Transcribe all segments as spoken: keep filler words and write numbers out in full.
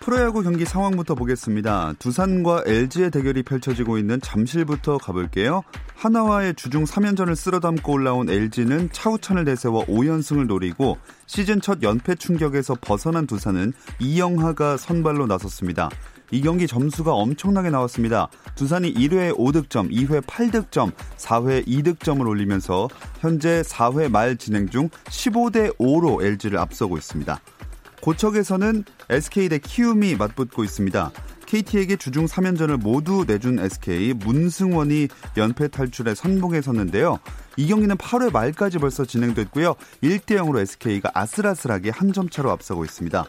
프로야구 경기 상황부터 보겠습니다. 두산과 엘지의 대결이 펼쳐지고 있는 잠실부터 가볼게요. 하나와의 주중 삼 연전을 쓸어담고 올라온 엘지는 차우찬을 내세워 오 연승을 노리고 시즌 첫 연패 충격에서 벗어난 두산은 이영하가 선발로 나섰습니다. 이 경기 점수가 엄청나게 나왔습니다. 두산이 일 회에 오 득점, 이 회 팔 득점, 사 회 이 득점을 올리면서 현재 사 회 말 진행 중 십오 대 오로 엘지를 앞서고 있습니다. 고척에서는 에스케이 대 키움이 맞붙고 있습니다. 케이티에게 주중 삼 연전을 모두 내준 에스케이, 문승원이 연패 탈출에 선봉에 섰는데요. 이 경기는 팔 회 말까지 벌써 진행됐고요. 일 대 영으로 에스케이가 아슬아슬하게 한 점 차로 앞서고 있습니다.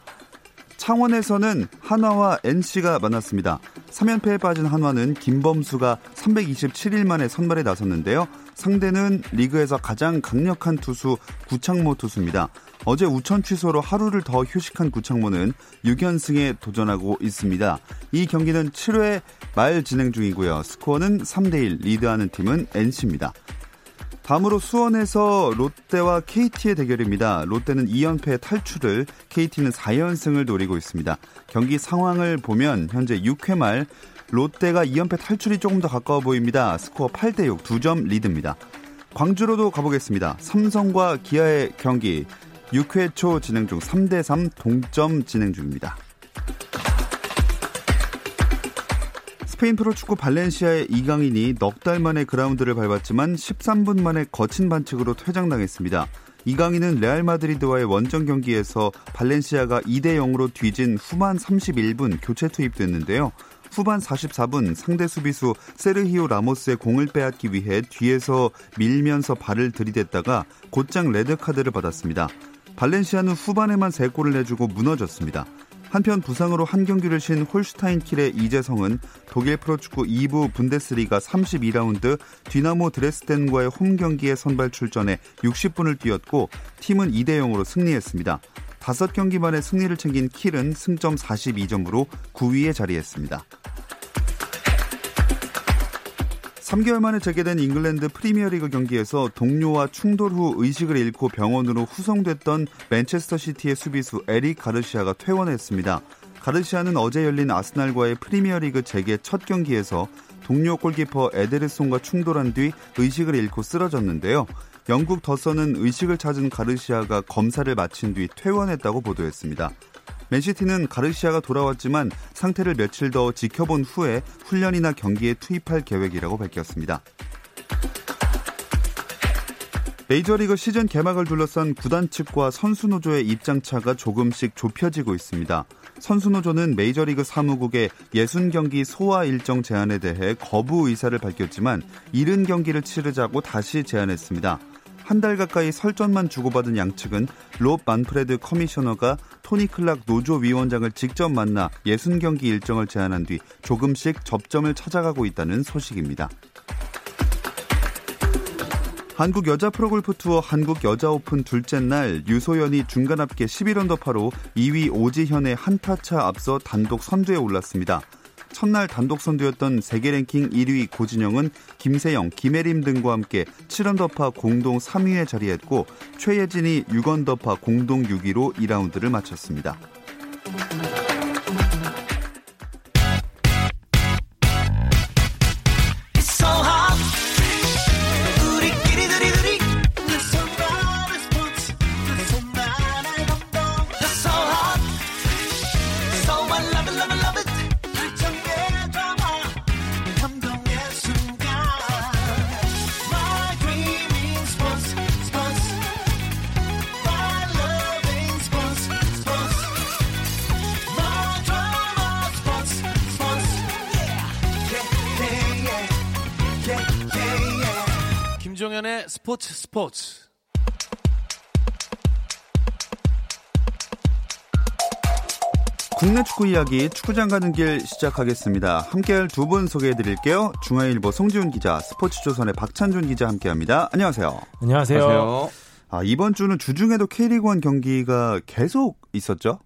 창원에서는 한화와 엔씨가 만났습니다. 삼 연패에 빠진 한화는 김범수가 삼백이십칠 일 만에 선발에 나섰는데요. 상대는 리그에서 가장 강력한 투수 구창모 투수입니다. 어제 우천 취소로 하루를 더 휴식한 구창모는 육 연승에 도전하고 있습니다. 이 경기는 칠 회 말 진행 중이고요. 스코어는 삼 대 일, 리드하는 팀은 엔씨입니다. 다음으로 수원에서 롯데와 케이티의 대결입니다. 롯데는 이 연패 탈출을, 케이티는 사 연승을 노리고 있습니다. 경기 상황을 보면 현재 육 회 말 롯데가 이 연패 탈출이 조금 더 가까워 보입니다. 스코어 팔 대 육, 두 점 리드입니다. 광주로도 가보겠습니다. 삼성과 기아의 경기 육 회 초 진행 중 삼 대 삼 동점 진행 중입니다. 스페인 프로축구 발렌시아의 이강인이 넉 달 만에 그라운드를 밟았지만 십삼 분 만에 거친 반칙으로 퇴장당했습니다. 이강인은 레알 마드리드와의 원정 경기에서 발렌시아가 이 대 영으로 뒤진 후반 삼십일 분 교체 투입됐는데요. 후반 사십사 분 상대 수비수 세르히오 라모스의 공을 빼앗기 위해 뒤에서 밀면서 발을 들이댔다가 곧장 레드카드를 받았습니다. 발렌시아는 후반에만 세 골을 내주고 무너졌습니다. 한편 부상으로 한 경기를 쉰 홀슈타인킬의 이재성은 독일 프로축구 이 부 분데스리가 삼십이 라운드 디나모 드레스덴과의 홈경기에 선발 출전해 육십 분을 뛰었고 팀은 이 대 영으로 승리했습니다. 다섯 경기 만에 승리를 챙긴 킬은 승점 사십이 점으로 구 위에 자리했습니다. 삼 개월 만에 재개된 잉글랜드 프리미어리그 경기에서 동료와 충돌 후 의식을 잃고 병원으로 후송됐던 맨체스터 시티의 수비수 에릭 가르시아가 퇴원했습니다. 가르시아는 어제 열린 아스날과의 프리미어리그 재개 첫 경기에서 동료 골키퍼 에데르송과 충돌한 뒤 의식을 잃고 쓰러졌는데요. 영국 더선은 의식을 찾은 가르시아가 검사를 마친 뒤 퇴원했다고 보도했습니다. 맨시티는 가르시아가 돌아왔지만 상태를 며칠 더 지켜본 후에 훈련이나 경기에 투입할 계획이라고 밝혔습니다. 메이저리그 시즌 개막을 둘러싼 구단 측과 선수노조의 입장차가 조금씩 좁혀지고 있습니다. 선수노조는 메이저리그 사무국의 예순 경기 소화 일정 제한에 대해 거부 의사를 밝혔지만 칠십 경기를 치르자고 다시 제안했습니다. 한 달 가까이 설전만 주고받은 양측은 롭 만프레드 커미셔너가 토니 클락 노조위원장을 직접 만나 예순 경기 일정을 제안한 뒤 조금씩 접점을 찾아가고 있다는 소식입니다. 한국 여자 프로골프 투어 한국 여자 오픈 둘째 날 유소연이 중간 합계 십일 언더파로 이 위 오지현의 한타차 앞서 단독 선두에 올랐습니다. 첫날 단독 선두였던 세계 랭킹 일 위 고진영은 김세영, 김혜림 등과 함께 칠 언더파 공동 삼 위에 자리했고 최예진이 육 언더파 공동 육 위로 이 라운드를 마쳤습니다. 스포츠 스포츠 국내 축구 이야기 축구장 가는 길 시작하겠습니다. 함께할 두 분 소개해드릴게요. 중앙일보 송지훈 기자, 스포츠조선의 박찬준 기자 함께합니다. 안녕하세요. 안녕하세요. 안녕하세요. 아, 이번 주는 주중에도 케이리그원 경기가 계속 있었죠?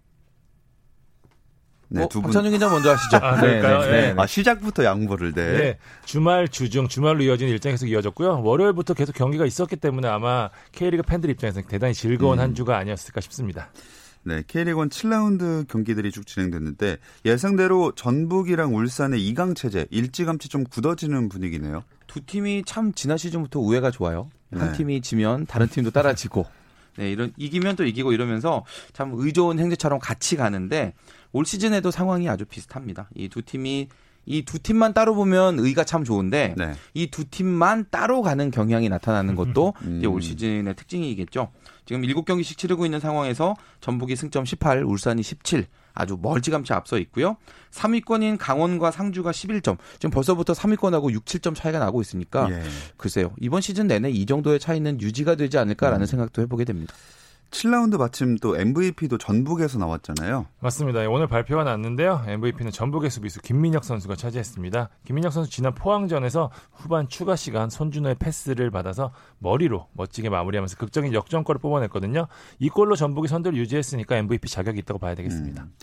네, 어, 두 분. 박찬준 기자 먼저 하시죠. 아, 그러니까요. 네, 네, 네. 아, 시작부터 양보를 네. 네. 주말, 주중, 주말로 이어지는 일정이 계속 이어졌고요. 월요일부터 계속 경기가 있었기 때문에 아마 K리그 팬들 입장에서는 대단히 즐거운 음. 한 주가 아니었을까 싶습니다. 네, K리그원 칠 라운드 경기들이 쭉 진행됐는데 예상대로 전북이랑 울산의 이 강 체제 일찌감치 좀 굳어지는 분위기네요. 두 팀이 참 지난 시즌부터 우애가 좋아요. 네. 한 팀이 지면 다른 팀도 따라지고 네, 이런 이기면 또 이기고 이러면서 참 의좋은 행제처럼 같이 가는데 올 시즌에도 상황이 아주 비슷합니다. 이 두 팀이 이 두 팀만 따로 보면 의가 참 좋은데 네. 이 두 팀만 따로 가는 경향이 나타나는 것도 음. 이제 올 시즌의 특징이겠죠. 지금 일곱 경기씩 치르고 있는 상황에서 전북이 승점 십팔, 울산이 십칠 아주 멀찌감치 앞서 있고요. 삼 위권인 강원과 상주가 십일 점. 지금 벌써부터 삼 위권하고 육, 칠 점 차이가 나고 있으니까 예. 글쎄요. 이번 시즌 내내 이 정도의 차이는 유지가 되지 않을까라는 음. 생각도 해보게 됩니다. 칠 라운드 마침 또 엠브이피도 전북에서 나왔잖아요. 맞습니다. 오늘 발표가 났는데요. 엠브이피는 전북의 수비수 김민혁 선수가 차지했습니다. 김민혁 선수 지난 포항전에서 후반 추가 시간 손준호의 패스를 받아서 머리로 멋지게 마무리하면서 극적인 역전골을 뽑아냈거든요. 이 골로 전북이 선두를 유지했으니까 엠브이피 자격이 있다고 봐야 되겠습니다. 음.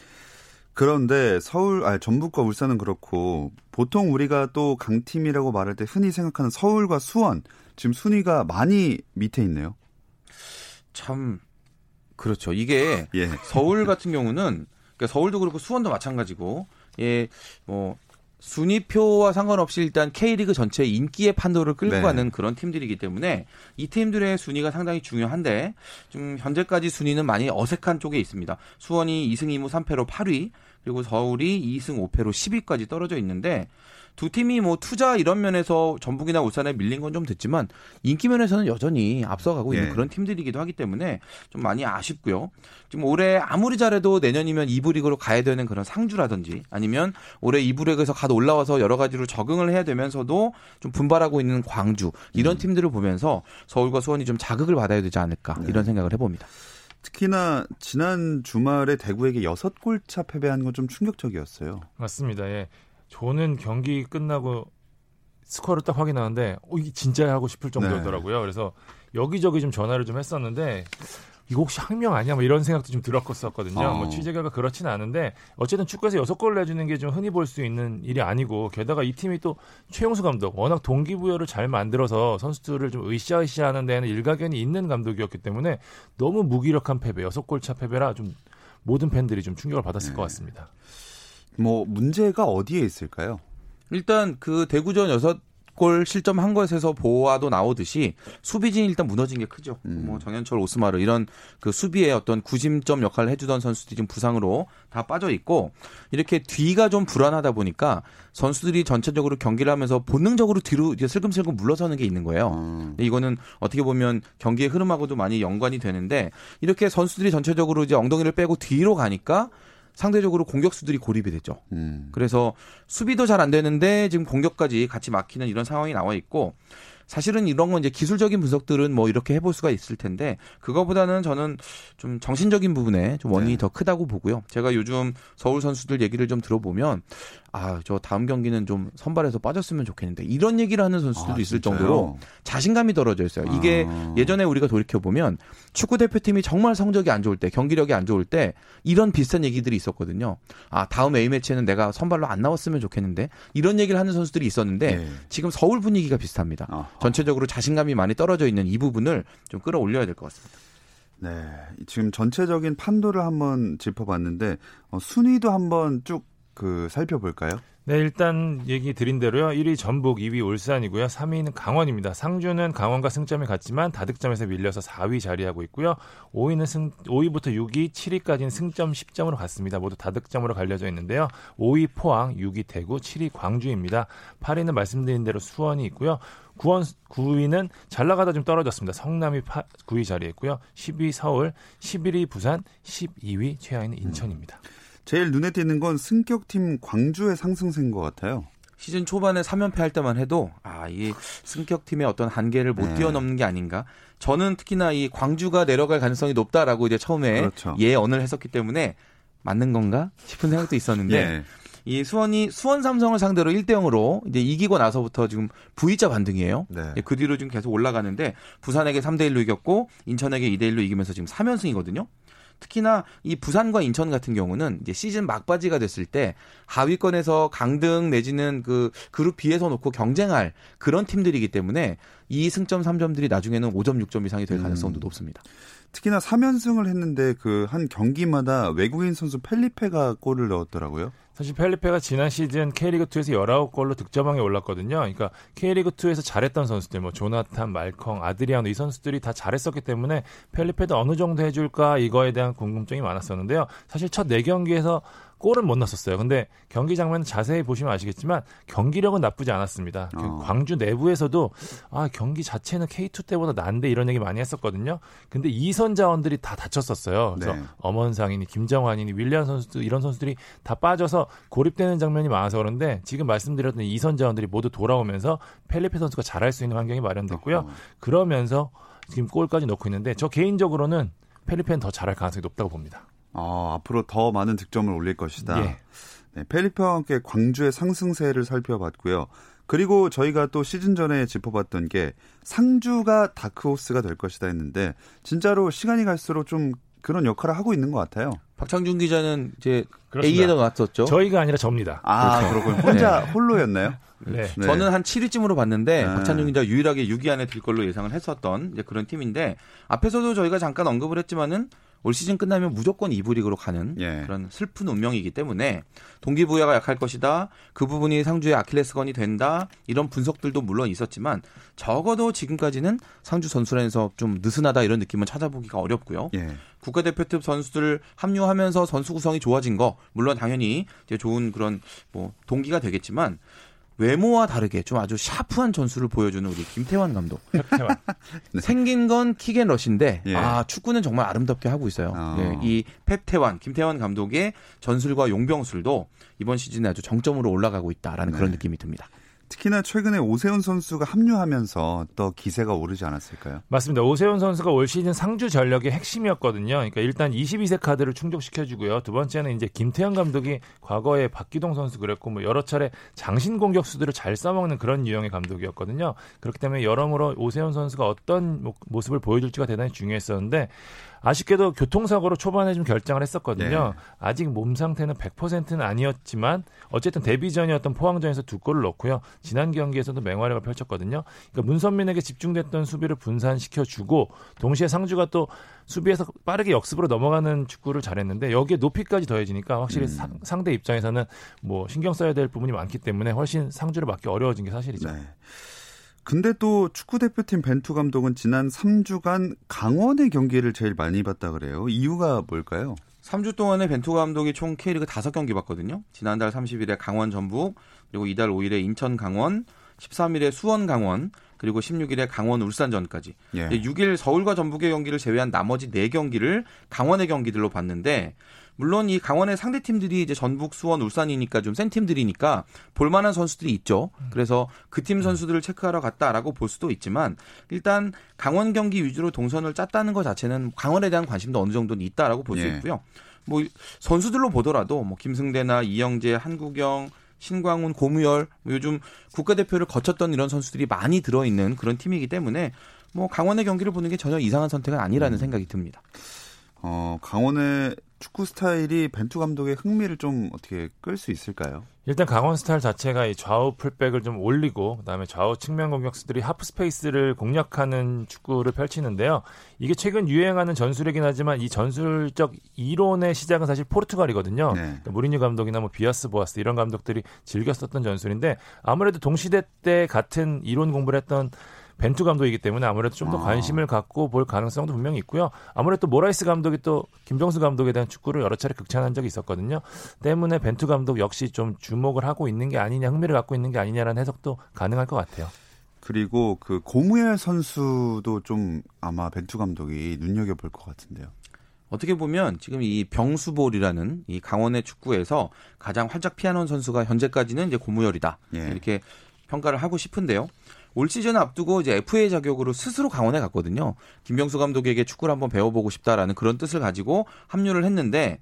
그런데 서울, 아니, 전북과 울산은 그렇고 보통 우리가 또 강팀이라고 말할 때 흔히 생각하는 서울과 수원 지금 순위가 많이 밑에 있네요. 참... 그렇죠. 이게 예. 서울 같은 경우는 그러니까 서울도 그렇고 수원도 마찬가지고 예, 뭐 순위표와 상관없이 일단 K리그 전체 인기의 판도를 끌고 네. 가는 그런 팀들이기 때문에 이 팀들의 순위가 상당히 중요한데 좀 현재까지 순위는 많이 어색한 쪽에 있습니다. 수원이 이 승 이 무 삼 패로 팔 위 그리고 서울이 이 승 오 패로 십 위까지 떨어져 있는데 두 팀이 뭐 투자 이런 면에서 전북이나 울산에 밀린 건 좀 됐지만 인기 면에서는 여전히 앞서가고 있는 네. 그런 팀들이기도 하기 때문에 좀 많이 아쉽고요. 지금 올해 아무리 잘해도 내년이면 이 부 리그로 가야 되는 그런 상주라든지 아니면 올해 이 부 리그에서 갓 올라와서 여러 가지로 적응을 해야 되면서도 좀 분발하고 있는 광주 이런 음. 팀들을 보면서 서울과 수원이 좀 자극을 받아야 되지 않을까 네. 이런 생각을 해봅니다. 특히나 지난 주말에 대구에게 여섯 골 차 패배한 건 좀 충격적이었어요. 맞습니다. 예. 저는 경기 끝나고 스코어를 딱 확인하는데 어, 이게 진짜야 하고 싶을 정도였더라고요. 네. 그래서 여기저기 좀 전화를 좀 했었는데 이거 혹시 학명 아니야? 뭐 이런 생각도 좀 들었었거든요. 어. 뭐 취재 결과 그렇진 않은데 어쨌든 축구에서 여섯 골을 내주는 게 좀 흔히 볼 수 있는 일이 아니고 게다가 이 팀이 또 최용수 감독 워낙 동기부여를 잘 만들어서 선수들을 좀 으쌰으쌰하는 데는 일가견이 있는 감독이었기 때문에 너무 무기력한 패배, 여섯 골 차 패배라 좀 모든 팬들이 좀 충격을 받았을 네. 것 같습니다. 뭐 문제가 어디에 있을까요? 일단 그 대구전 여섯 골 실점한 것에서 보아도 나오듯이 수비진이 일단 무너진 게 크죠. 음. 뭐 정현철, 오스마르 이런 그 수비의 어떤 구심점 역할을 해주던 선수들이 지금 부상으로 다 빠져 있고 이렇게 뒤가 좀 불안하다 보니까 선수들이 전체적으로 경기를 하면서 본능적으로 뒤로 이제 슬금슬금 물러서는 게 있는 거예요. 음. 이거는 어떻게 보면 경기의 흐름하고도 많이 연관이 되는데 이렇게 선수들이 전체적으로 이제 엉덩이를 빼고 뒤로 가니까 상대적으로 공격수들이 고립이 되죠. 음. 그래서 수비도 잘 안 되는데 지금 공격까지 같이 막히는 이런 상황이 나와 있고 사실은 이런 건 이제 기술적인 분석들은 뭐 이렇게 해볼 수가 있을 텐데 그거보다는 저는 좀 정신적인 부분에 좀 원인이 네. 더 크다고 보고요. 제가 요즘 서울 선수들 얘기를 좀 들어보면 아, 저 다음 경기는 좀 선발에서 빠졌으면 좋겠는데 이런 얘기를 하는 선수들도 아, 있을 진짜요? 정도로 자신감이 떨어져 있어요. 이게 아. 예전에 우리가 돌이켜보면 축구대표팀이 정말 성적이 안 좋을 때 경기력이 안 좋을 때 이런 비슷한 얘기들이 있었거든요. 아, 다음 A매치에는 내가 선발로 안 나왔으면 좋겠는데 이런 얘기를 하는 선수들이 있었는데 네. 지금 서울 분위기가 비슷합니다. 아. 전체적으로 자신감이 많이 떨어져 있는 이 부분을 좀 끌어올려야 될 것 같습니다. 네, 지금 전체적인 판도를 한번 짚어봤는데 어, 순위도 한번 쭉 그 살펴볼까요? 네, 일단 얘기 드린 대로요. 일 위 전북, 이 위 울산이고요. 삼 위는 강원입니다. 상주는 강원과 승점이 같지만 다득점에서 밀려서 사 위 자리하고 있고요. 오 위는 승, 오 위부터 육 위, 칠 위까지는 승점 십 점으로 갔습니다. 모두 다득점으로 갈려져 있는데요. 오 위 포항, 육 위 대구, 칠 위 광주입니다. 팔 위는 말씀드린 대로 수원이 있고요. 구 위는 잘 나가다 좀 떨어졌습니다. 성남이 구 위 자리했고요. 십 위 서울, 십일 위 부산, 십이 위 최하위는 인천입니다. 제일 눈에 띄는 건 승격팀 광주의 상승세인 것 같아요. 시즌 초반에 삼 연패 할 때만 해도 아, 이 승격팀의 어떤 한계를 못 네. 뛰어넘는 게 아닌가. 저는 특히나 이 광주가 내려갈 가능성이 높다라고 이제 처음에 그렇죠. 예언을 했었기 때문에 맞는 건가 싶은 생각도 있었는데 예. 이 수원이 수원 삼성을 상대로 일 대 영으로 이제 이기고 나서부터 지금 V자 반등이에요. 네. 그 뒤로 지금 계속 올라가는데 부산에게 삼 대 일로 이겼고 인천에게 이 대 일로 이기면서 지금 삼 연승이거든요. 특히나 이 부산과 인천 같은 경우는 이제 시즌 막바지가 됐을 때 하위권에서 강등 내지는 그 그룹 B에 서놓고 경쟁할 그런 팀들이기 때문에 이 승점 삼 점들이 나중에는 오 점 육 점 이상이 될 가능성도 음. 높습니다. 특히나 삼 연승을 했는데 그 한 경기마다 외국인 선수 펠리페가 골을 넣었더라고요. 사실 펠리페가 지난 시즌 K리그이에서 십구 골로 득점왕에 올랐거든요. 그러니까 K리그이에서 잘했던 선수들, 뭐 조나탄, 말컹, 아드리아노 이 선수들이 다 잘했었기 때문에 펠리페도 어느 정도 해줄까 이거에 대한 궁금증이 많았었는데요. 사실 첫 네 경기에서 골은 못 났었어요. 근데 경기 장면 자세히 보시면 아시겠지만 경기력은 나쁘지 않았습니다. 어. 광주 내부에서도 아 경기 자체는 케이투 때보다 난데 이런 얘기 많이 했었거든요. 근데 이선 자원들이 다 다쳤었어요. 그래서 네. 엄원상이니 김정환이니 윌리안 선수도 이런 선수들이 다 빠져서 고립되는 장면이 많아서 그런데 지금 말씀드렸던 이선 자원들이 모두 돌아오면서 펠리페 선수가 잘할 수 있는 환경이 마련됐고요. 어허. 그러면서 지금 골까지 넣고 있는데 저 개인적으로는 펠리페는 더 잘할 가능성이 높다고 봅니다. 어, 앞으로 더 많은 득점을 올릴 것이다. 예. 네, 펠리페와 함께 광주의 상승세를 살펴봤고요. 그리고 저희가 또 시즌 전에 짚어봤던 게 상주가 다크호스가 될 것이다 했는데 진짜로 시간이 갈수록 좀 그런 역할을 하고 있는 것 같아요. 박찬준 기자는 이제 A에 나왔었죠. 저희가 아니라 접니다. 아, 그렇죠. 그렇군요. 혼자 네. 홀로였나요? 네. 네. 저는 한 칠 위쯤으로 봤는데 아. 박찬준 기자 유일하게 육 위 안에 들 걸로 예상을 했었던 이제 그런 팀인데 앞에서도 저희가 잠깐 언급을 했지만은 올 시즌 끝나면 무조건 이 부 리그로 가는 예. 그런 슬픈 운명이기 때문에 동기부여가 약할 것이다. 그 부분이 상주의 아킬레스건이 된다. 이런 분석들도 물론 있었지만 적어도 지금까지는 상주 선수단에서 좀 느슨하다 이런 느낌은 찾아보기가 어렵고요. 예. 국가대표급 선수들 합류하면서 선수 구성이 좋아진 거 물론 당연히 이제 좋은 그런 뭐 동기가 되겠지만 외모와 다르게 좀 아주 샤프한 전술을 보여주는 우리 김태환 감독. 펩태환. 네. 생긴 건 킥앤러시인데 예. 아 축구는 정말 아름답게 하고 있어요. 아. 예, 이 펩태환, 김태환 감독의 전술과 용병술도 이번 시즌에 아주 정점으로 올라가고 있다라는 네. 그런 느낌이 듭니다. 특히나 최근에 오세훈 선수가 합류하면서 또 기세가 오르지 않았을까요? 맞습니다. 오세훈 선수가 올 시즌 상주 전력의 핵심이었거든요. 그러니까 일단 이십이 세 카드를 충족시켜주고요. 두 번째는 이제 김태환 감독이 과거에 박기동 선수 그랬고 뭐 여러 차례 장신 공격수들을 잘 써먹는 그런 유형의 감독이었거든요. 그렇기 때문에 여러모로 오세훈 선수가 어떤 모습을 보여줄지가 대단히 중요했었는데 아쉽게도 교통사고로 초반에 좀 결정을 했었거든요. 네. 아직 몸 상태는 백 퍼센트는 아니었지만 어쨌든 데뷔전이었던 포항전에서 두 골을 넣고요. 지난 경기에서도 맹활약을 펼쳤거든요. 그러니까 문선민에게 집중됐던 수비를 분산시켜주고 동시에 상주가 또 수비에서 빠르게 역습으로 넘어가는 축구를 잘했는데 여기에 높이까지 더해지니까 확실히 음. 상, 상대 입장에서는 뭐 신경 써야 될 부분이 많기 때문에 훨씬 상주를 막기 어려워진 게 사실이죠. 네. 근데 또 축구대표팀 벤투 감독은 지난 삼 주간 강원의 경기를 제일 많이 봤다 그래요. 이유가 뭘까요? 삼 주 동안에 벤투 감독이 총 K리그 다섯 경기 봤거든요. 지난달 삼십 일에 강원 전북, 그리고 이달 오 일에 인천 강원, 십삼 일에 수원 강원, 그리고 십육 일에 강원 울산전까지. 예. 육 일 서울과 전북의 경기를 제외한 나머지 네 경기를 강원의 경기들로 봤는데 물론 이 강원의 상대팀들이 이제 전북, 수원, 울산이니까 좀 센 팀들이니까 볼만한 선수들이 있죠. 그래서 그 팀 선수들을 체크하러 갔다라고 볼 수도 있지만 일단 강원 경기 위주로 동선을 짰다는 것 자체는 강원에 대한 관심도 어느 정도는 있다라고 볼 수 예. 있고요. 뭐 선수들로 보더라도 뭐 김승대나 이영재, 한국영, 신광훈, 고무열 요즘 국가대표를 거쳤던 이런 선수들이 많이 들어있는 그런 팀이기 때문에 뭐 강원의 경기를 보는 게 전혀 이상한 선택은 아니라는 음. 생각이 듭니다. 어, 강원의 축구 스타일이 벤투 감독의 흥미를 좀 어떻게 끌 수 있을까요? 일단 강원 스타일 자체가 이 좌우 풀백을 좀 올리고 그다음에 좌우 측면 공격수들이 하프 스페이스를 공략하는 축구를 펼치는데요. 이게 최근 유행하는 전술이긴 하지만 이 전술적 이론의 시작은 사실 포르투갈이거든요. 네. 그러니까 무리뉴 감독이나 뭐 비아스 보아스 이런 감독들이 즐겨 썼던 전술인데 아무래도 동시대 때 같은 이론 공부를 했던 벤투 감독이기 때문에 아무래도 좀 더 관심을 갖고 볼 가능성도 분명히 있고요. 아무래도 모라이스 감독이 또 김병수 감독에 대한 축구를 여러 차례 극찬한 적이 있었거든요. 때문에 벤투 감독 역시 좀 주목을 하고 있는 게 아니냐, 흥미를 갖고 있는 게 아니냐라는 해석도 가능할 것 같아요. 그리고 그 고무열 선수도 좀 아마 벤투 감독이 눈여겨볼 것 같은데요. 어떻게 보면 지금 이 병수볼이라는 이 강원의 축구에서 가장 활짝 피아놓은 선수가 현재까지는 이제 고무열이다. 예. 이렇게 평가를 하고 싶은데요. 올 시즌 앞두고 이제 에프에이 자격으로 스스로 강원에 갔거든요. 김병수 감독에게 축구를 한번 배워보고 싶다라는 그런 뜻을 가지고 합류를 했는데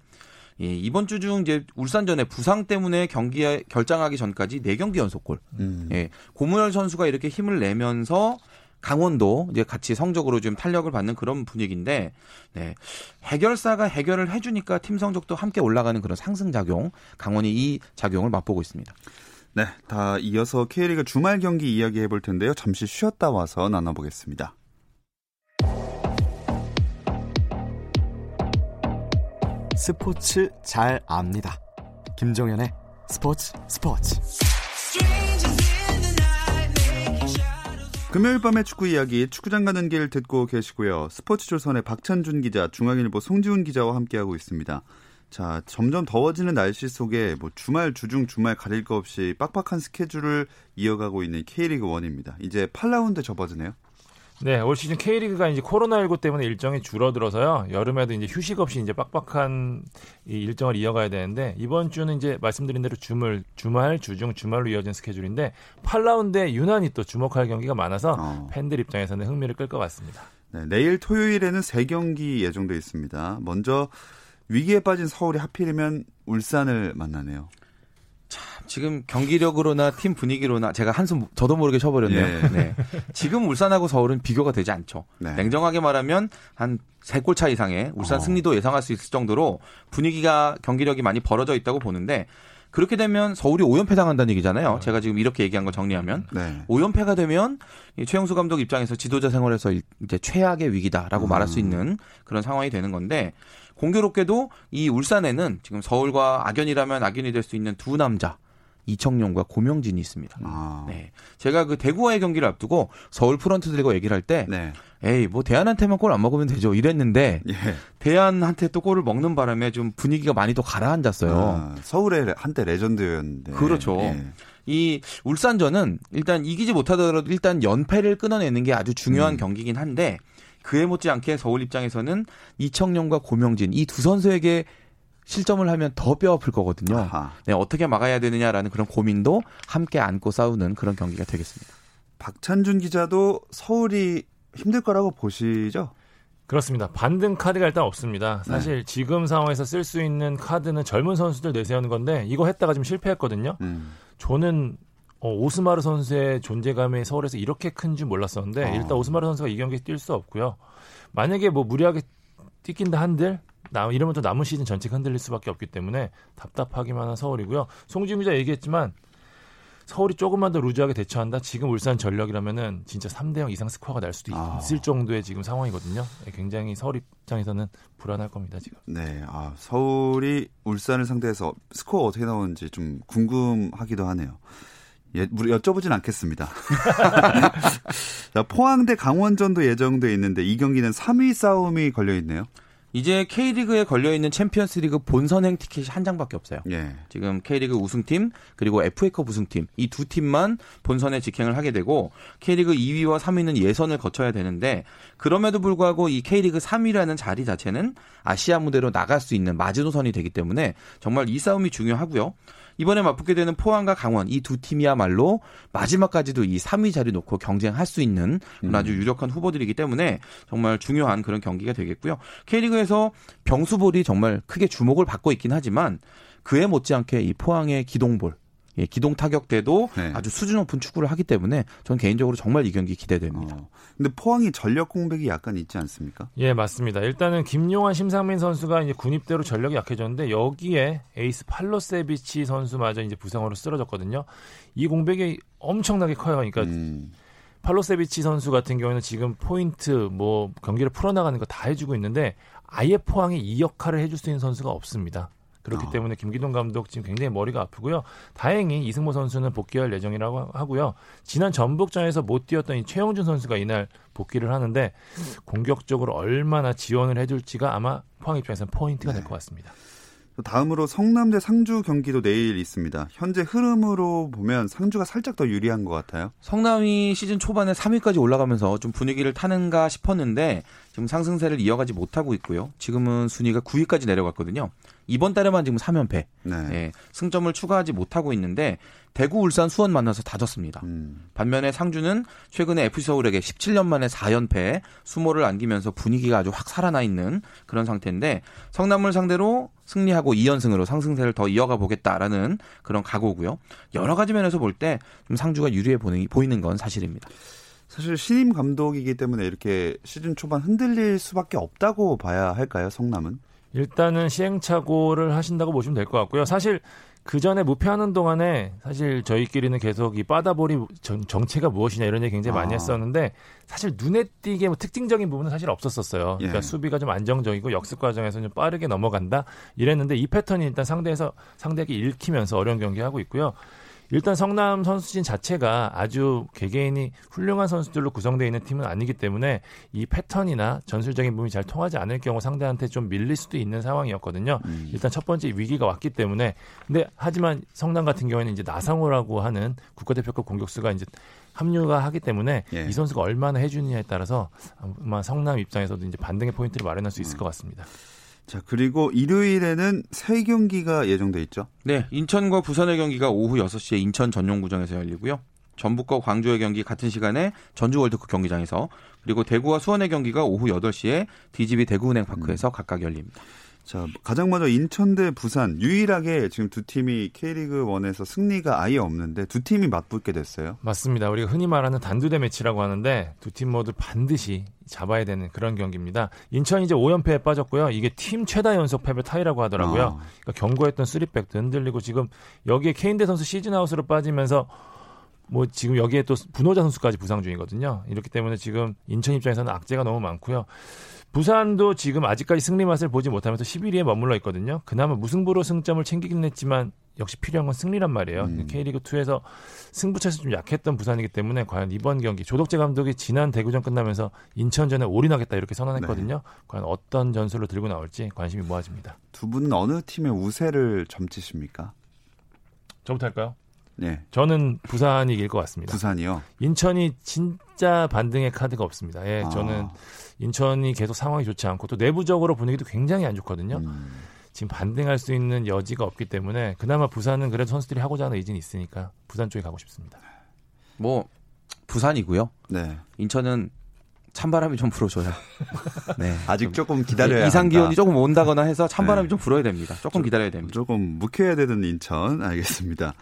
예, 이번 주 중 이제 울산전에 부상 때문에 경기 결장하기 전까지 네 경기 연속골. 음. 예, 고무열 선수가 이렇게 힘을 내면서 강원도 이제 같이 성적으로 좀 탄력을 받는 그런 분위기인데, 네, 해결사가 해결을 해주니까 팀 성적도 함께 올라가는 그런 상승 작용, 강원이 이 작용을 맛보고 있습니다. 네, 다 이어서 K리그 주말 경기 이야기 해볼 텐데요. 잠시 쉬었다 와서 나눠보겠습니다. 스포츠 잘 압니다. 김종현의 스포츠 스포츠. 금요일 밤의 축구 이야기, 축구장 가는 길 듣고 계시고요. 스포츠조선의 박찬준 기자, 중앙일보 송지훈 기자와 함께하고 있습니다. 자, 점점 더워지는 날씨 속에 뭐 주말, 주중, 주말 가릴 것 없이 빡빡한 스케줄을 이어가고 있는 K리그일입니다. 이제 팔 라운드 접어드네요. 네, 올 시즌 K리그가 이제 코로나십구 때문에 일정이 줄어들어서요. 여름에도 이제 휴식 없이 이제 빡빡한 이 일정을 이어가야 되는데, 이번 주는 이제 말씀드린 대로 주말, 주말, 주중, 주말로 이어진 스케줄인데, 팔 라운드에 유난히 또 주목할 경기가 많아서 어. 팬들 입장에서는 흥미를 끌 것 같습니다. 네, 내일 토요일에는 세 경기 예정돼 있습니다. 먼저 위기에 빠진 서울이 하필이면 울산을 만나네요. 참, 지금 경기력으로나 팀 분위기로나 제가 한숨 저도 모르게 쉬어버렸네요. 예. 네. 지금 울산하고 서울은 비교가 되지 않죠. 네. 냉정하게 말하면 한 세 골 차 이상의 울산 어. 승리도 예상할 수 있을 정도로 분위기가, 경기력이 많이 벌어져 있다고 보는데, 그렇게 되면 서울이 오 연패 당한다는 얘기잖아요. 네. 제가 지금 이렇게 얘기한 거 정리하면. 네. 오 연패가 되면 최용수 감독 입장에서 지도자 생활에서 이제 최악의 위기다라고 음. 말할 수 있는 그런 상황이 되는 건데, 공교롭게도 이 울산에는 지금 서울과 악연이라면 악연이 될 수 있는 두 남자, 이청용과 고명진이 있습니다. 아. 네, 제가 그 대구와의 경기를 앞두고 서울 프런트들과 얘기를 할 때, 네. 에이 뭐 대한한테만 골 안 먹으면 되죠 이랬는데, 예. 대한한테 또 골을 먹는 바람에 좀 분위기가 많이 또 가라앉았어요. 아, 서울에 한때 레전드였는데. 그렇죠. 예. 이 울산전은 일단 이기지 못하더라도 일단 연패를 끊어내는 게 아주 중요한 음. 경기긴 한데, 그에 못지않게 서울 입장에서는 이청용과 고명진 이 두 선수에게 실점을 하면 더 뼈아플 거거든요. 네, 어떻게 막아야 되느냐라는 그런 고민도 함께 안고 싸우는 그런 경기가 되겠습니다. 박찬준 기자도 서울이 힘들 거라고 보시죠? 그렇습니다. 반등 카드가 일단 없습니다. 사실 네. 지금 상황에서 쓸 수 있는 카드는 젊은 선수들 내세우는 건데, 이거 했다가 좀 실패했거든요. 음. 저는... 어, 오스마르 선수의 존재감이 서울에서 이렇게 큰 줄 몰랐었는데, 어. 일단 오스마르 선수가 이 경기에 뛸 수 없고요. 만약에 뭐 무리하게 뛰긴다 한들, 나, 이러면 또 남은 시즌 전체가 흔들릴 수밖에 없기 때문에 답답하기만 한 서울이고요. 송지훈 기자 얘기했지만 서울이 조금만 더 루즈하게 대처한다. 지금 울산 전력이라면은 진짜 삼 대 영 이상 스코어가 날 수도 아. 있을 정도의 지금 상황이거든요. 굉장히 서울 입장에서는 불안할 겁니다, 지금. 네, 아, 서울이 울산을 상대해서 스코어 어떻게 나오는지 좀 궁금하기도 하네요. 예, 여쭤보진 않겠습니다. 자, 포항대 강원전도 예정돼 있는데, 이 경기는 삼 위 싸움이 걸려있네요. 이제 K리그에 걸려있는 챔피언스리그 본선행 티켓이 한 장밖에 없어요. 예. 지금 K리그 우승팀 그리고 에프에이컵 우승팀 이 두 팀만 본선에 직행을 하게 되고, K리그 이 위와 삼 위는 예선을 거쳐야 되는데, 그럼에도 불구하고 이 K리그 삼 위라는 자리 자체는 아시아 무대로 나갈 수 있는 마지노선이 되기 때문에 정말 이 싸움이 중요하고요. 이번에 맞붙게 되는 포항과 강원 이 두 팀이야말로 마지막까지도 이 삼 위 자리 놓고 경쟁할 수 있는 음. 아주 유력한 후보들이기 때문에 정말 중요한 그런 경기가 되겠고요. K리그에서 병수볼이 정말 크게 주목을 받고 있긴 하지만, 그에 못지않게 이 포항의 기동볼, 예, 기동 타격대도 네. 아주 수준 높은 축구를 하기 때문에 저는 개인적으로 정말 이 경기 기대됩니다. 어. 근데 포항이 전력 공백이 약간 있지 않습니까? 예, 맞습니다. 일단은 김용환, 심상민 선수가 이제 군입대로 전력이 약해졌는데, 여기에 에이스 팔로세비치 선수마저 이제 부상으로 쓰러졌거든요. 이 공백이 엄청나게 커요. 그러니까 음. 팔로세비치 선수 같은 경우에는 지금 포인트, 뭐 경기를 풀어나가는 거 다 해주고 있는데, 아예 포항이 이 역할을 해줄 수 있는 선수가 없습니다. 그렇기 어. 때문에 김기동 감독 지금 굉장히 머리가 아프고요. 다행히 이승모 선수는 복귀할 예정이라고 하고요. 지난 전북전에서 못 뛰었던 이 최용준 선수가 이날 복귀를 하는데, 공격적으로 얼마나 지원을 해줄지가 아마 포항 입장에서는 포인트가 네. 될 것 같습니다. 다음으로 성남대 상주 경기도 내일 있습니다. 현재 흐름으로 보면 상주가 살짝 더 유리한 것 같아요. 성남이 시즌 초반에 삼 위까지 올라가면서 좀 분위기를 타는가 싶었는데, 지금 상승세를 이어가지 못하고 있고요. 지금은 순위가 구 위까지 내려갔거든요. 이번 달에만 지금 삼 연패. 네. 예, 승점을 추가하지 못하고 있는데 대구, 울산, 수원 만나서 다 졌습니다. 음. 반면에 상주는 최근에 에프씨 서울에게 십칠 년 만에 사 연패 수모를 안기면서 분위기가 아주 확 살아나 있는 그런 상태인데 성남을 상대로 승리하고 이 연승으로 상승세를 더 이어가 보겠다라는 그런 각오고요. 여러 가지 면에서 볼 때 좀 상주가 유리해 보이는 건 사실입니다. 사실 신임 감독이기 때문에 이렇게 시즌 초반 흔들릴 수밖에 없다고 봐야 할까요, 성남은? 일단은 시행착오를 하신다고 보시면 될 것 같고요. 사실 그 전에 무패하는 동안에 사실 저희끼리는 계속 이 빠다볼이 정체가 무엇이냐 이런 얘기 굉장히 아. 많이 했었는데 사실 눈에 띄게 뭐 특징적인 부분은 사실 없었었어요. 예. 그러니까 수비가 좀 안정적이고 역습 과정에서 좀 빠르게 넘어간다 이랬는데 이 패턴이 일단 상대에서 상대에게 읽히면서 어려운 경기하고 있고요. 일단 성남 선수진 자체가 아주 개개인이 훌륭한 선수들로 구성되어 있는 팀은 아니기 때문에 이 패턴이나 전술적인 부분이 잘 통하지 않을 경우 상대한테 좀 밀릴 수도 있는 상황이었거든요. 음. 일단 첫 번째 위기가 왔기 때문에. 근데 하지만 성남 같은 경우에는 이제 나상호라고 하는 국가대표급 공격수가 이제 합류가 하기 때문에 예. 이 선수가 얼마나 해주느냐에 따라서 아마 성남 입장에서도 이제 반등의 포인트를 마련할 수 있을 것 같습니다. 자, 그리고 일요일에는 세 경기가 예정돼 있죠? 네, 인천과 부산의 경기가 오후 여섯 시에 인천 전용구장에서 열리고요. 전북과 광주의 경기 같은 시간에 전주 월드컵 경기장에서, 그리고 대구와 수원의 경기가 오후 여덟 시에 디지비 대구은행 파크에서 음. 각각 열립니다. 자, 가장 먼저 인천 대 부산, 유일하게 지금 두 팀이 K리그일에서 승리가 아예 없는데 두 팀이 맞붙게 됐어요. 맞습니다. 우리가 흔히 말하는 단두대 매치라고 하는데 두 팀 모두 반드시 잡아야 되는 그런 경기입니다. 인천이 이제 오 연패에 빠졌고요. 이게 팀 최다 연속 패배 타이라고 하더라고요. 아. 그러니까 견고했던 쓰리백도 흔들리고 지금 여기에 케인대 선수 시즌아웃으로 빠지면서 뭐 지금 여기에 또 분호자 선수까지 부상 중이거든요. 이렇기 때문에 지금 인천 입장에서는 악재가 너무 많고요. 부산도 지금 아직까지 승리 맛을 보지 못하면서 십일 위에 머물러 있거든요. 그나마 무승부로 승점을 챙기긴 했지만 역시 필요한 건 승리란 말이에요. 음. K리그이에서 승부차에서 좀 약했던 부산이기 때문에 과연 이번 경기, 조덕재 감독이 지난 대구전 끝나면서 인천전에 올인하겠다 이렇게 선언했거든요. 네. 과연 어떤 전술로 들고 나올지 관심이 모아집니다. 두 분은 어느 팀의 우세를 점치십니까? 저부터 할까요? 네. 저는 부산이 이길 것 같습니다. 부산이요? 인천이 진짜 반등의 카드가 없습니다. 예, 아. 저는 인천이 계속 상황이 좋지 않고 또 내부적으로 분위기도 굉장히 안 좋거든요. 음. 지금 반등할 수 있는 여지가 없기 때문에 그나마 부산은 그래도 선수들이 하고자 하는 의지는 있으니까 부산 쪽에 가고 싶습니다. 뭐 부산이고요. 네. 인천은 찬바람이 좀 불어줘야. 네. 아직 조금 기다려야 이상 한다. 기온이 조금 온다거나 해서 찬바람이 네. 좀 불어야 됩니다. 조금 좀, 기다려야 됩니다. 조금 묵혀야 되는 인천. 알겠습니다.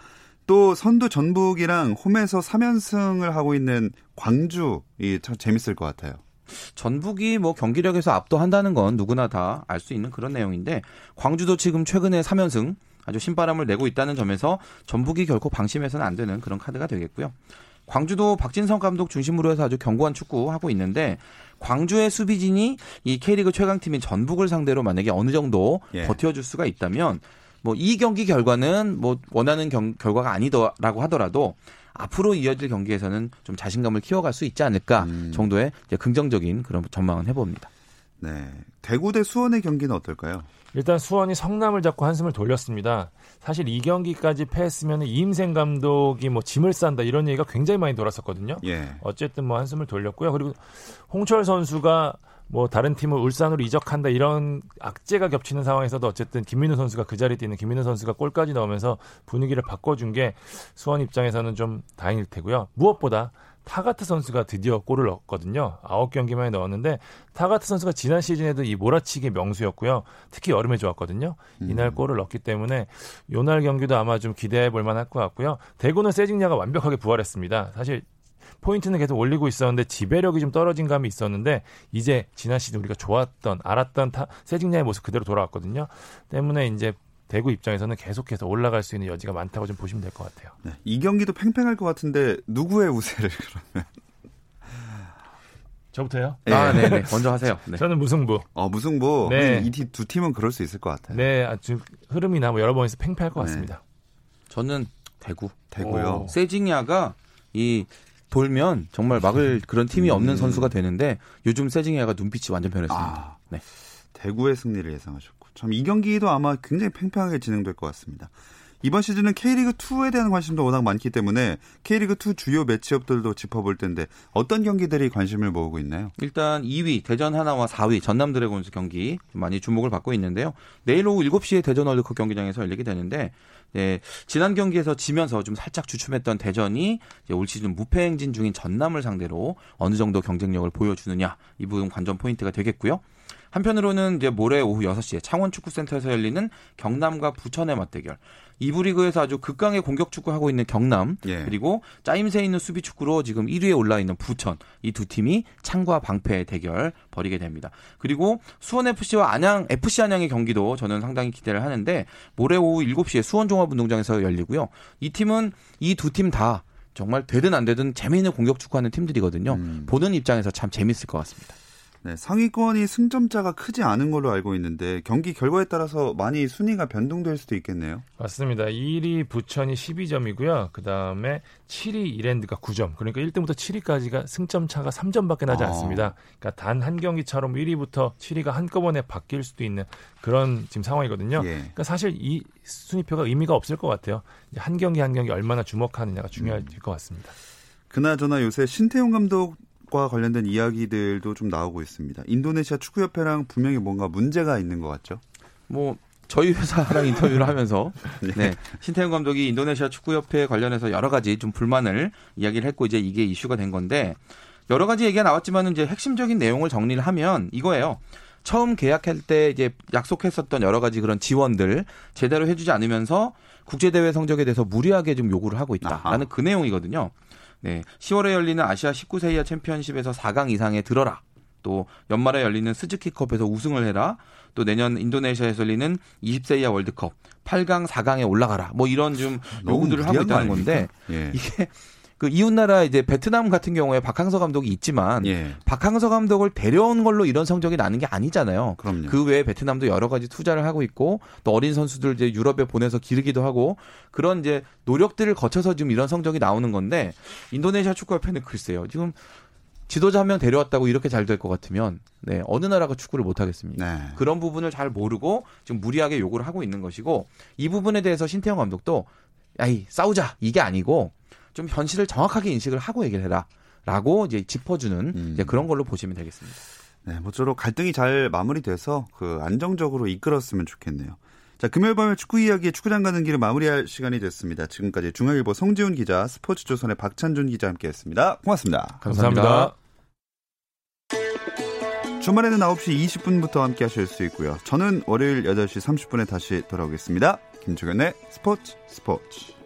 또 선두 전북이랑 홈에서 삼 연승을 하고 있는 광주, 이 참 재밌을 것 같아요. 전북이 뭐 경기력에서 압도한다는 건 누구나 다 알 수 있는 그런 내용인데 광주도 지금 최근에 삼 연승 아주 신바람을 내고 있다는 점에서 전북이 결코 방심해서는 안 되는 그런 카드가 되겠고요. 광주도 박진성 감독 중심으로 해서 아주 견고한 축구하고 있는데 광주의 수비진이 이 K리그 최강팀인 전북을 상대로 만약에 어느 정도 예. 버텨줄 수가 있다면 뭐 이 경기 결과는 뭐 원하는 경, 결과가 아니더라고 하더라도 앞으로 이어질 경기에서는 좀 자신감을 키워갈 수 있지 않을까 음. 정도의 이제 긍정적인 그런 전망은 해봅니다. 네, 대구 대 수원의 경기는 어떨까요? 일단 수원이 성남을 잡고 한숨을 돌렸습니다. 사실 이 경기까지 패했으면 이임생 감독이 뭐 짐을 싼다 이런 얘기가 굉장히 많이 돌았었거든요. 예. 어쨌든 뭐 한숨을 돌렸고요. 그리고 홍철 선수가 뭐 다른 팀을 울산으로 이적한다 이런 악재가 겹치는 상황에서도 어쨌든 김민우 선수가 그 자리에 뛰는 김민우 선수가 골까지 넣으면서 분위기를 바꿔준 게 수원 입장에서는 좀 다행일 테고요. 무엇보다 타가트 선수가 드디어 골을 넣었거든요. 아홉 경기 만에 넣었는데 타가트 선수가 지난 시즌에도 이 몰아치기 명수였고요. 특히 여름에 좋았거든요. 이날 음. 골을 넣었기 때문에 요날 경기도 아마 좀 기대해 볼 만할 것 같고요. 대구는 세징야가 완벽하게 부활했습니다. 사실 포인트는 계속 올리고 있었는데 지배력이 좀 떨어진 감이 있었는데 이제 지난 시즌 우리가 좋았던 알았던 세징야의 모습 그대로 돌아왔거든요. 때문에 이제 대구 입장에서는 계속해서 올라갈 수 있는 여지가 많다고 좀 보시면 될 것 같아요. 네, 이 경기도 팽팽할 것 같은데 누구의 우세를 그러면? 저부터요? 네. 아, 네네. 먼저 하세요. 네. 저는 무승부. 어, 무승부. 네. 이 두 팀은 그럴 수 있을 것 같아요. 네, 아주 흐름이나 뭐 여러 번에서 팽팽할 것 네. 같습니다. 저는 대구. 대구요. 오. 세징야가 이 돌면 정말 막을 그런 팀이 없는 음. 선수가 되는데 요즘 세징야가 눈빛이 완전 변했습니다. 아, 네. 대구의 승리를 예상하셨고 참 이 경기도 아마 굉장히 팽팽하게 진행될 것 같습니다. 이번 시즌은 K리그이에 대한 관심도 워낙 많기 때문에 K리그이 주요 매치업들도 짚어볼 텐데 어떤 경기들이 관심을 모으고 있나요? 일단 이 위 대전 하나와 사 위 전남 드래곤스 경기 많이 주목을 받고 있는데요. 내일 오후 일곱 시에 대전 월드컵 경기장에서 열리게 되는데 네, 지난 경기에서 지면서 좀 살짝 주춤했던 대전이 이제 올 시즌 무패 행진 중인 전남을 상대로 어느 정도 경쟁력을 보여주느냐 이 부분 관전 포인트가 되겠고요. 한편으로는 이제 모레 오후 여섯 시에 창원 축구센터에서 열리는 경남과 부천의 맞대결. 이 부 리그에서 아주 극강의 공격 축구하고 있는 경남, 예. 그리고 짜임새 있는 수비 축구로 지금 일 위에 올라 있는 부천. 이 두 팀이 창과 방패의 대결 벌이게 됩니다. 그리고 수원에프씨와 안양, 에프씨 안양의 경기도 저는 상당히 기대를 하는데 모레 오후 일곱 시에 수원종합운동장에서 열리고요. 이 팀은 이 두 팀 다 정말 되든 안 되든 재미있는 공격 축구하는 팀들이거든요. 음. 보는 입장에서 참 재밌을 것 같습니다. 네, 상위권이 승점차가 크지 않은 걸로 알고 있는데 경기 결과에 따라서 많이 순위가 변동될 수도 있겠네요. 맞습니다. 일 위 부천이 십이 점이고요. 그다음에 칠 위 이랜드가 구 점. 그러니까 일 등부터 칠 위까지가 승점차가 삼 점밖에 나지 아. 않습니다. 그러니까 단 한 경기처럼 일 위부터 칠 위가 한꺼번에 바뀔 수도 있는 그런 지금 상황이거든요. 예. 그러니까 사실 이 순위표가 의미가 없을 것 같아요. 한 경기 한 경기 얼마나 주목하느냐가 중요할 음. 것 같습니다. 그나저나 요새 신태용 감독 과 관련된 이야기들도 좀 나오고 있습니다. 인도네시아 축구협회랑 분명히 뭔가 문제가 있는 것 같죠? 뭐 저희 회사랑 인터뷰를 하면서 네, 신태용 감독이 인도네시아 축구협회 관련해서 여러 가지 좀 불만을 이야기를 했고 이제 이게 이슈가 된 건데 여러 가지 얘기가 나왔지만 이제 핵심적인 내용을 정리를 하면 이거예요. 처음 계약할 때 이제 약속했었던 여러 가지 그런 지원들 제대로 해주지 않으면서 국제대회 성적에 대해서 무리하게 좀 요구를 하고 있다라는 그 내용이거든요. 네, 시월에 열리는 아시아 십구 세 이하 챔피언십에서 사 강 이상에 들어라. 또 연말에 열리는 스즈키컵에서 우승을 해라. 또 내년 인도네시아에서 열리는 이십 세 이하 월드컵 팔 강, 사 강에 올라가라. 뭐 이런 좀 요구들을 하고 있다는 건데 예. 이게 그 이웃나라 이제 베트남 같은 경우에 박항서 감독이 있지만 예. 박항서 감독을 데려온 걸로 이런 성적이 나는 게 아니잖아요. 그럼요. 그 외에 베트남도 여러 가지 투자를 하고 있고 또 어린 선수들 이제 유럽에 보내서 기르기도 하고 그런 이제 노력들을 거쳐서 지금 이런 성적이 나오는 건데 인도네시아 축구협회는 글쎄요. 지금 지도자 한 명 데려왔다고 이렇게 잘 될 것 같으면 네, 어느 나라가 축구를 못하겠습니까? 네. 그런 부분을 잘 모르고 지금 무리하게 요구를 하고 있는 것이고 이 부분에 대해서 신태영 감독도 야이 싸우자 이게 아니고 좀 현실을 정확하게 인식을 하고 얘기를 해라라고 이제 짚어주는 음. 이제 그런 걸로 보시면 되겠습니다. 네, 모쪼록 갈등이 잘 마무리돼서 그 안정적으로 이끌었으면 좋겠네요. 자, 금요일 밤에 축구 이야기 축구장 가는 길을 마무리할 시간이 됐습니다. 지금까지 중앙일보 송지훈 기자, 스포츠조선의 박찬준 기자 함께했습니다. 고맙습니다. 감사합니다. 감사합니다. 주말에는 아홉 시 이십 분부터 함께하실 수 있고요. 저는 월요일 여덟 시 삼십 분에 다시 돌아오겠습니다. 김종현의 스포츠 스포츠.